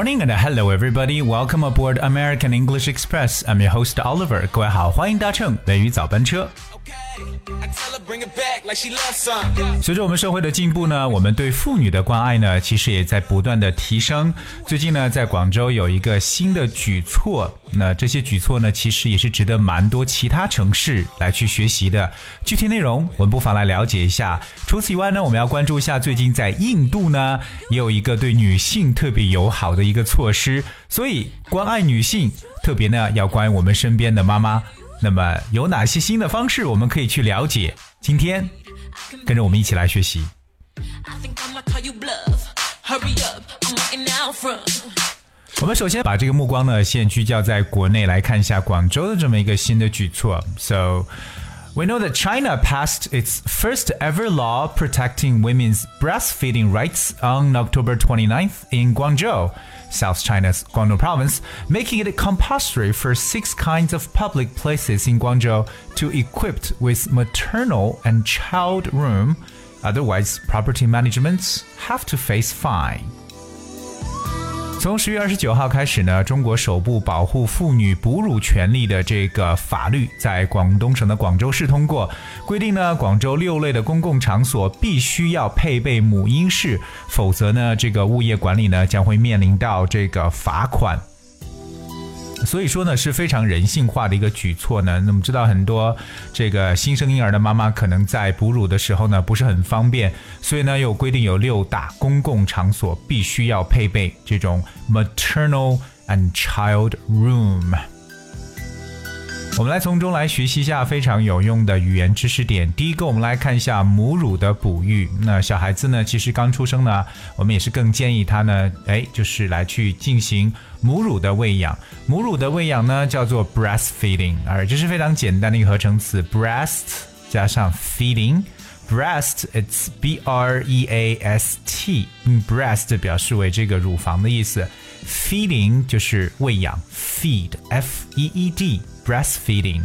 morning and hello everybody. Welcome aboard American English Express. I'm your host Oliver. 各位好，欢迎搭乘美语早班车。随着我们社会的进步呢，我们对妇女的关爱呢，其实也在不断的提升。最近呢，在广州有一个新的举措，那这些举措呢，其实也是值得蛮多其他城市来去学习的。具体内容，我们不妨来了解一下。除此以外呢，我们要关注一下最近在印度呢，也有一个对女性特别友好的一个措施。所以，关爱女性，特别呢，要关爱我们身边的妈妈。那么有哪些新的方式我们可以去了解？今天跟着我们一起来学习。我们首先把这个目光呢，先聚焦在国内来看一下广州的这么一个新的举措。So we know that China passed its first ever law protecting women's breastfeeding rights on October 29th in Guangzhou, South China's Guangdong Province, making it compulsory for 6 kinds of public places in Guangzhou to equipped with maternal and child room, otherwise property managements have to face fine.从10月29号开始呢，中国首部保护妇女哺乳权利的这个法律在广东省的广州市通过，规定呢，广州6类的公共场所必须要配备母婴室，否则呢，这个物业管理呢将会面临到这个罚款。所以说呢，是非常人性化的一个举措呢。那么知道很多这个新生婴儿的妈妈可能在哺乳的时候呢不是很方便，所以呢有规定有6大公共场所必须要配备这种 maternal and child room。我们来从中来学习一下非常有用的语言知识点。第一个，我们来看一下母乳的哺育。那小孩子呢，其实刚出生呢，我们也是更建议他呢，就是来去进行母乳的喂养。母乳的喂养呢，叫做 breastfeeding， 而这是非常简单的一个合成词 ，breast 加上 feeding。Breast, it's B-R-E-A-S-T. Breast 表示为这个乳房的意思。Feeding 就是喂养 ，feed, F-E-E-D, breastfeeding.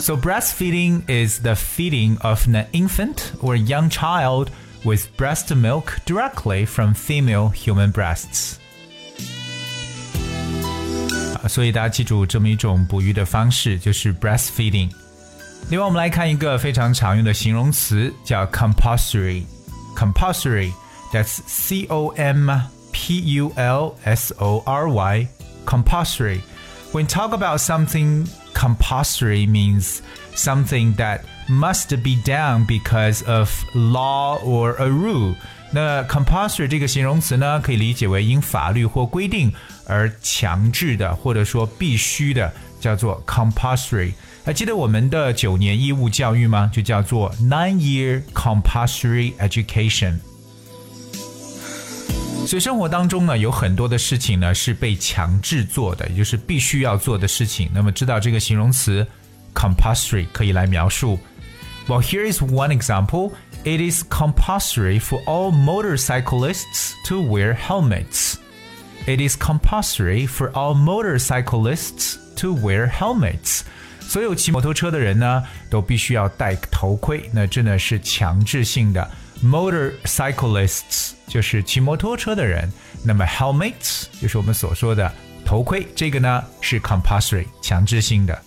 So breastfeeding is the feeding of an infant or young child with breast milk directly from female human breasts.所以大家记住这么一种哺育的方式，就是 breastfeeding。另外我们来看一个非常常用的形容词叫 compulsory。compulsory, that's C-O-M-P-U-L-S-O-R-Y, compulsory. When talk about something, compulsory means something that must be done because of law or a rule. 那 compulsory 这个形容词呢，可以理解为因法律或规定而强制的，或者说必须的，叫做 compulsory。还记得我们的9年义务教育吗？就叫做 9-year compulsory education。所以生活当中呢，有很多的事情呢是被强制做的，也就是必须要做的事情。那么知道这个形容词 compulsory 可以来描述。Well, here is one example. It is compulsory for all motorcyclists to wear helmets. It is compulsory for all motorcyclists to wear helmets.所有骑摩托车的人呢，都必须要戴头盔，那真的是强制性的。Motorcyclists 就是骑摩托车的人，那么 helmet 就是我们所说的头盔，这个呢是 compulsory 强制性的。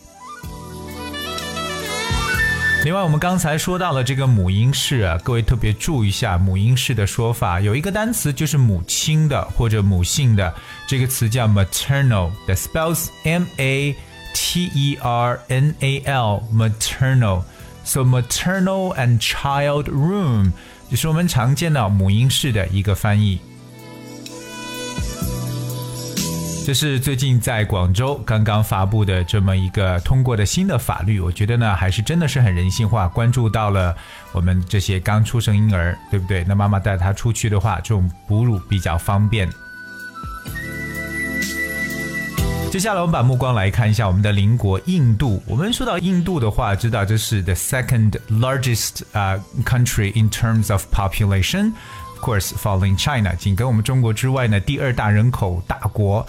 另外我们刚才说到了这个母婴室啊，各位特别注意一下母婴室的说法，有一个单词就是母亲的或者母性的，这个词叫 maternal， that spells M-A-T-E-R-N-A-L, maternal. So maternal and child room 就是我们常见到母婴室的一个翻译。这是最近在广州刚刚发布的这么一个通过的新的法律，我觉得呢还是真的是很人性化，关注到了我们这些刚出生婴儿，对不对？那妈妈带他出去的话，这种哺乳比较方便。接下来我们把目光来看一下我们的邻国印度。我们说到印度的话，知道这是 the second largest country in terms of population, of course, following China. 仅跟我们中国之外呢，第2大人口大国。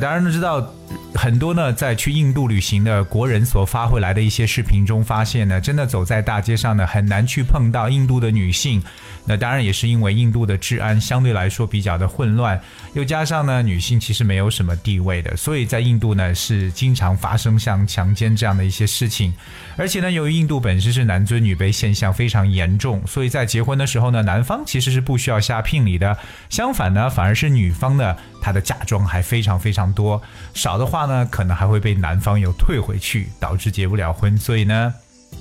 当然知道很多呢在去印度旅行的国人所发回来的一些视频中发现呢，真的走在大街上呢很难去碰到印度的女性，那当然也是因为印度的治安相对来说比较的混乱，又加上呢女性其实没有什么地位的，所以在印度呢是经常发生像强奸这样的一些事情。而且呢由于印度本身是男尊女卑现象非常严重，所以在结婚的时候呢男方其实是不需要下聘礼的，相反呢反而是女方呢她的嫁妆还非常多，少的话呢可能还会被男方又退回去，导致结不了婚。所以呢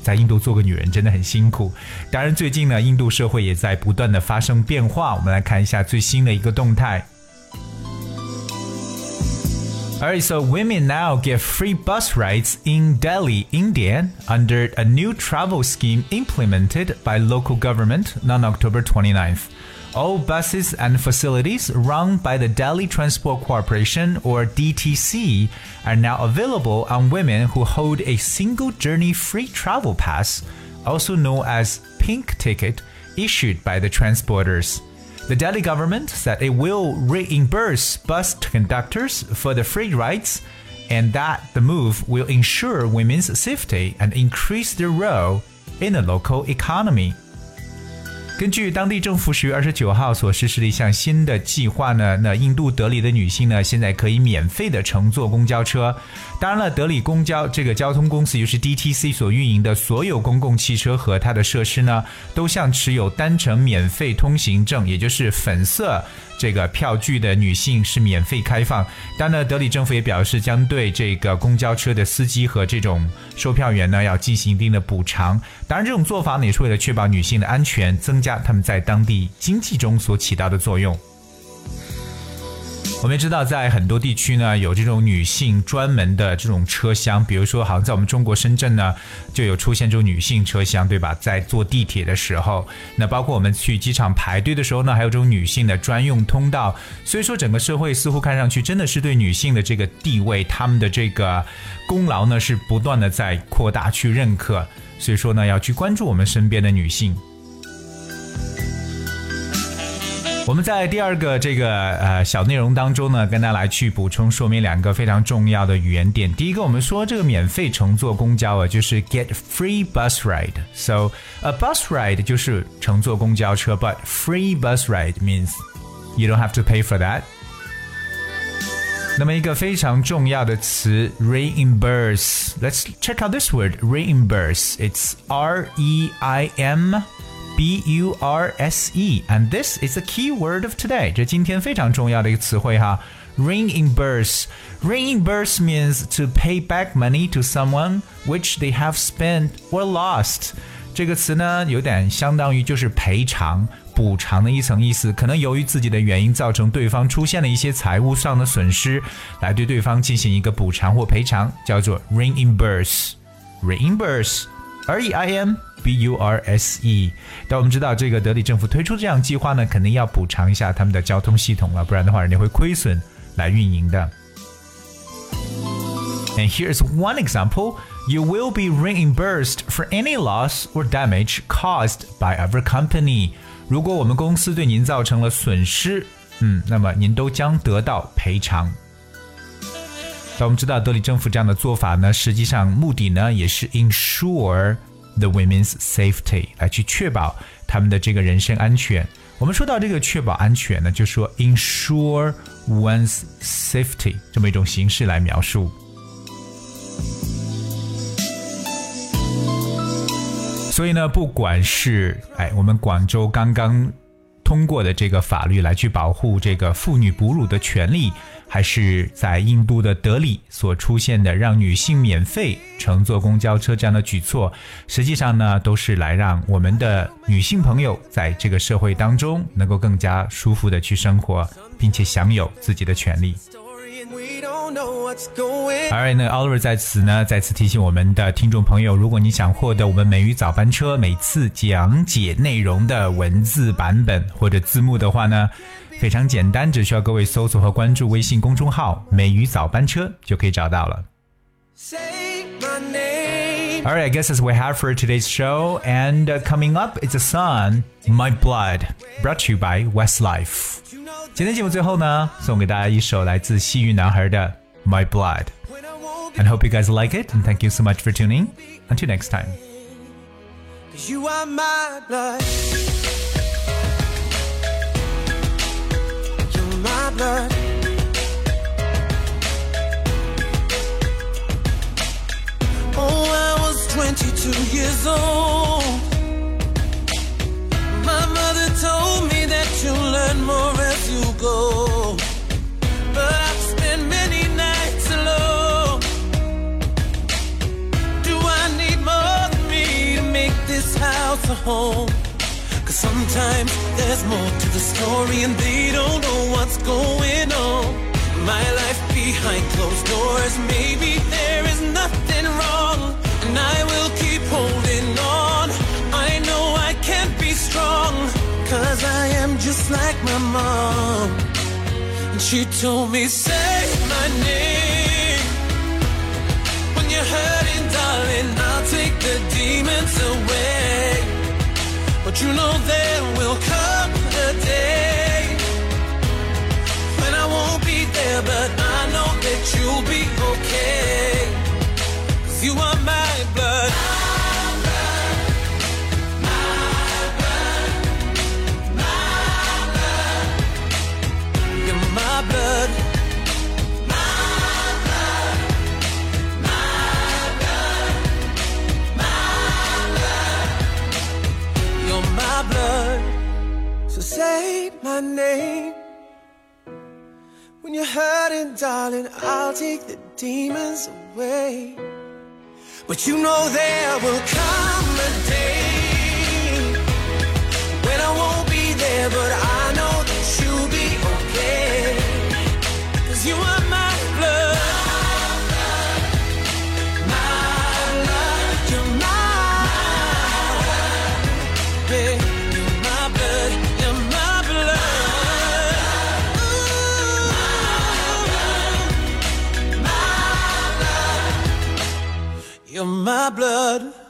在印度做个女人真的很辛苦。当然最近呢印度社会也在不断的发生变化，我们来看一下最新的一个动态。Alright, so women now get free bus rides in Delhi, India, under a new travel scheme implemented by local government on October 29th. All buses and facilities run by the Delhi Transport Corporation, or DTC, are now available on women who hold a single journey free travel pass, also known as Pink Ticket, issued by the transporters.The Delhi government said it will reimburse bus conductors for the free rides, and that the move will ensure women's safety and increase their role in the local economy.根据当地政府10月29号所实施的一项新的计划呢，那印度德里的女性呢现在可以免费的乘坐公交车。当然了，德里公交这个交通公司，就是 DTC 所运营的所有公共汽车和它的设施呢，都向持有单程免费通行证，也就是粉色这个票据的女性是免费开放。当然，德里政府也表示将对这个公交车的司机和这种售票员呢要进行一定的补偿。当然，这种做法呢也是为了确保女性的安全，增加他们在当地经济中所起到的作用。我们知道在很多地区呢有这种女性专门的这种车厢，比如说好像在我们中国深圳呢就有出现这种女性车厢，对吧？在坐地铁的时候，那包括我们去机场排队的时候呢还有这种女性的专用通道。所以说整个社会似乎看上去真的是对女性的这个地位，她们的这个功劳呢是不断的在扩大去认可，所以说呢要去关注我们身边的女性。我们在第二个这个小内容当中呢跟大家来去补充说明两个非常重要的语言点。第一个，我们说这个免费乘坐公交啊，就是 get free bus ride. So a bus ride 就是乘坐公交车， but free bus ride means you don't have to pay for that. 那么一个非常重要的词 reimburse. Let's check out this word, reimburse. It's R-E-I-M-B-U-R-S-E, and this is the key word of today. 这今天非常重要的一个词汇哈 ，reimburse. Reimburse means to pay back money to someone which they have spent or lost. 这个词呢，有点相当于就是赔偿、补偿的一层意思，可能由于自己的原因造成对方出现了一些财务上的损失，来对对方进行一个补偿或赔偿，叫做 reimburse. Reimburse.R-E-I-M-B-U-R-S-E。 但我们知道这个德里政府推出这样计划呢，肯定要补偿一下他们的交通系统了，不然的话人家会亏损来运营的。And here's one example. You will be reimbursed for any loss or damage caused by our company. 如果我们公司对您造成了损失，那么您都将得到赔偿。但我们知道德里政府这样的做法呢，实际上目的呢也是 ensure the women's safety， 来去确保他们的这个人身安全。我们说到这个确保安全呢，就说 ensure one's safety 这么一种形式来描述。所以呢，不管是我们广州刚刚通过的这个法律来去保护这个妇女哺乳的权利，还是在印度的德里所出现的让女性免费乘坐公交车这样的举措，实际上呢都是来让我们的女性朋友在这个社会当中能够更加舒服的去生活，并且享有自己的权利。Alright, 那 Oliver 在此提醒我们的听众朋友，如果你想获得我们美语早班车每次讲解内容的文字版本或者字幕的话呢，非常简单，只需要各位搜索和关注微信公众号美语早班车就可以找到了。Alright, I guess that's what we have for today's show, and coming up it's a song, My Blood, brought to you by Westlife. 今天节目最后呢，送给大家一首来自西域男孩的 My Blood. And hope you guys like it, and thank you so much for tuning. Until next time. 'Cause you are my blood. You're my blood. Oh, I was 22 years old. My mother told me that you learn more as you go. But I've spent many nights alone. Do I need more than me to make this house a home? 'Cause sometimes there's more to the story and they don't know what's going on. My life behind closed doors, maybe there is nothing wrong. And I will keep holding on. I know I can't be strong, 'cause I am just like my mom. And she told me, say my name. When you're hurting, darling, I'll take the demons away. But you know there will come a day when I won't be there, but I know that you'll be okay. 'Cause you are my blood. Say my name. When you're hurting, darling, I'll take the demons away. But you know there will come a day when I won't be there, but I know that you'll be okay. 'Cause you are my blood. You're my blood.